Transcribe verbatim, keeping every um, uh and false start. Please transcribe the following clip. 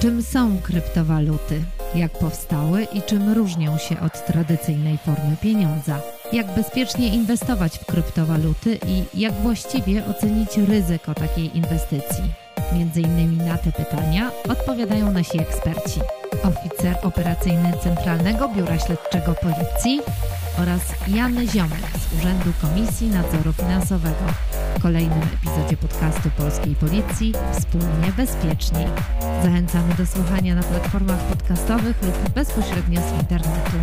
Czym są kryptowaluty? Jak powstały i czym różnią się od tradycyjnej formy pieniądza? Jak bezpiecznie inwestować w kryptowaluty i jak właściwie ocenić ryzyko takiej inwestycji? Między innymi na te pytania odpowiadają nasi eksperci. Oficer operacyjny Centralnego Biura Śledczego Policji oraz Jany Ziomek z Urzędu Komisji Nadzoru Finansowego w kolejnym epizodzie podcastu Polskiej Policji Wspólnie Bezpieczniej. Zachęcamy do słuchania na platformach podcastowych lub bezpośrednio z internetu.